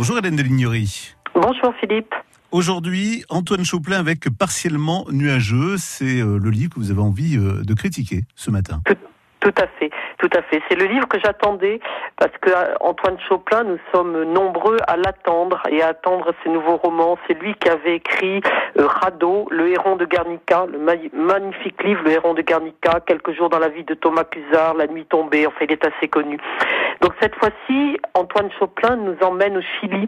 Bonjour Hélène DesLigneris. Bonjour Philippe. Aujourd'hui, Antoine Choplin avec Partiellement Nuageux, c'est le livre que vous avez envie de critiquer ce matin. Tout à fait. C'est le livre que j'attendais parce que Antoine Choplin, nous sommes nombreux à l'attendre et à attendre ses nouveaux romans. C'est lui qui avait écrit Radeau, Le Héron de Guernica, le magnifique livre Le Héron de Guernica, Quelques jours dans la vie de Thomas Puzard, La nuit tombée, enfin il est assez connu. Donc cette fois-ci, Antoine Choplin nous emmène au Chili.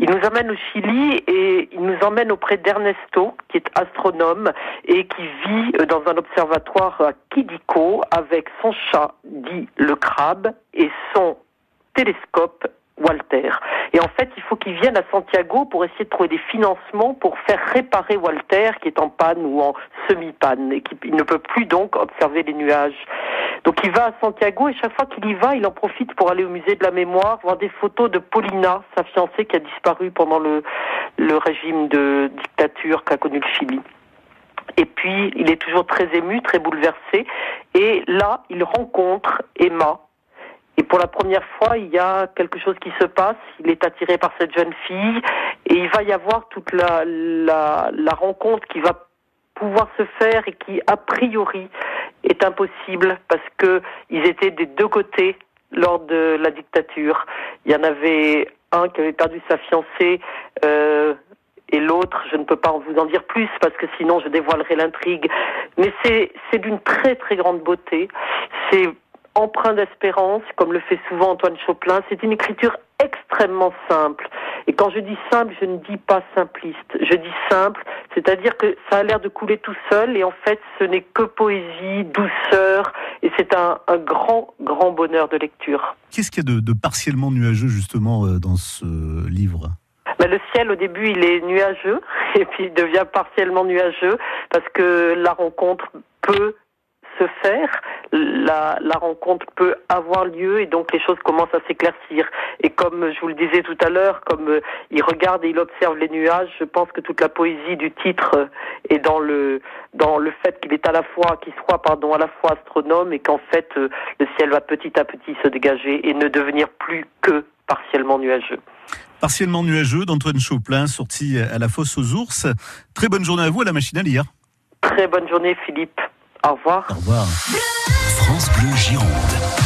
Il nous emmène au Chili et il nous emmène auprès d'Ernesto, qui est astronome et qui vit dans un observatoire à Kidico avec son chat, dit le crabe, et son télescope, Walter. Et en fait, il faut qu'il vienne à Santiago pour essayer de trouver des financements pour faire réparer Walter, qui est en panne ou en semi-panne, et qui ne peut plus donc observer les nuages. Donc il va à Santiago et chaque fois qu'il y va, il en profite pour aller au musée de la mémoire, voir des photos de Paulina, sa fiancée qui a disparu pendant le régime de dictature qu'a connu le Chili. Et puis il est toujours très ému, très bouleversé, et là il rencontre Emma. Et pour la première fois, il y a quelque chose qui se passe, il est attiré par cette jeune fille, et il va y avoir toute la rencontre qui va pouvoir se faire et qui, a priori, est impossible parce que ils étaient des deux côtés lors de la dictature. Il y en avait un qui avait perdu sa fiancée et l'autre, je ne peux pas vous en dire plus parce que sinon je dévoilerai l'intrigue. Mais c'est d'une très très grande beauté. C'est empreint d'espérance, comme le fait souvent Antoine Choplin. C'est une écriture extrêmement simple. Et quand je dis simple, je ne dis pas simpliste. Je dis simple, c'est-à-dire que ça a l'air de couler tout seul et en fait, ce n'est que poésie, douceur et c'est un grand, grand bonheur de lecture. Qu'est-ce qu'il y a de partiellement nuageux justement dans ce livre ? Ben, le ciel, au début, il est nuageux et puis il devient partiellement nuageux parce que la rencontre peut se faire, la rencontre peut avoir lieu et donc les choses commencent à s'éclaircir. Et comme je vous le disais tout à l'heure, comme il regarde et il observe les nuages, je pense que toute la poésie du titre est dans le fait qu'il est à la fois astronome et qu'en fait le ciel va petit à petit se dégager et ne devenir plus que partiellement nuageux. Partiellement nuageux d'Antoine Choplin, sorti à la Fosse aux Ours. Très bonne journée à vous à la Machine à Lire. Très bonne journée Philippe. Au revoir. France Bleu Gironde.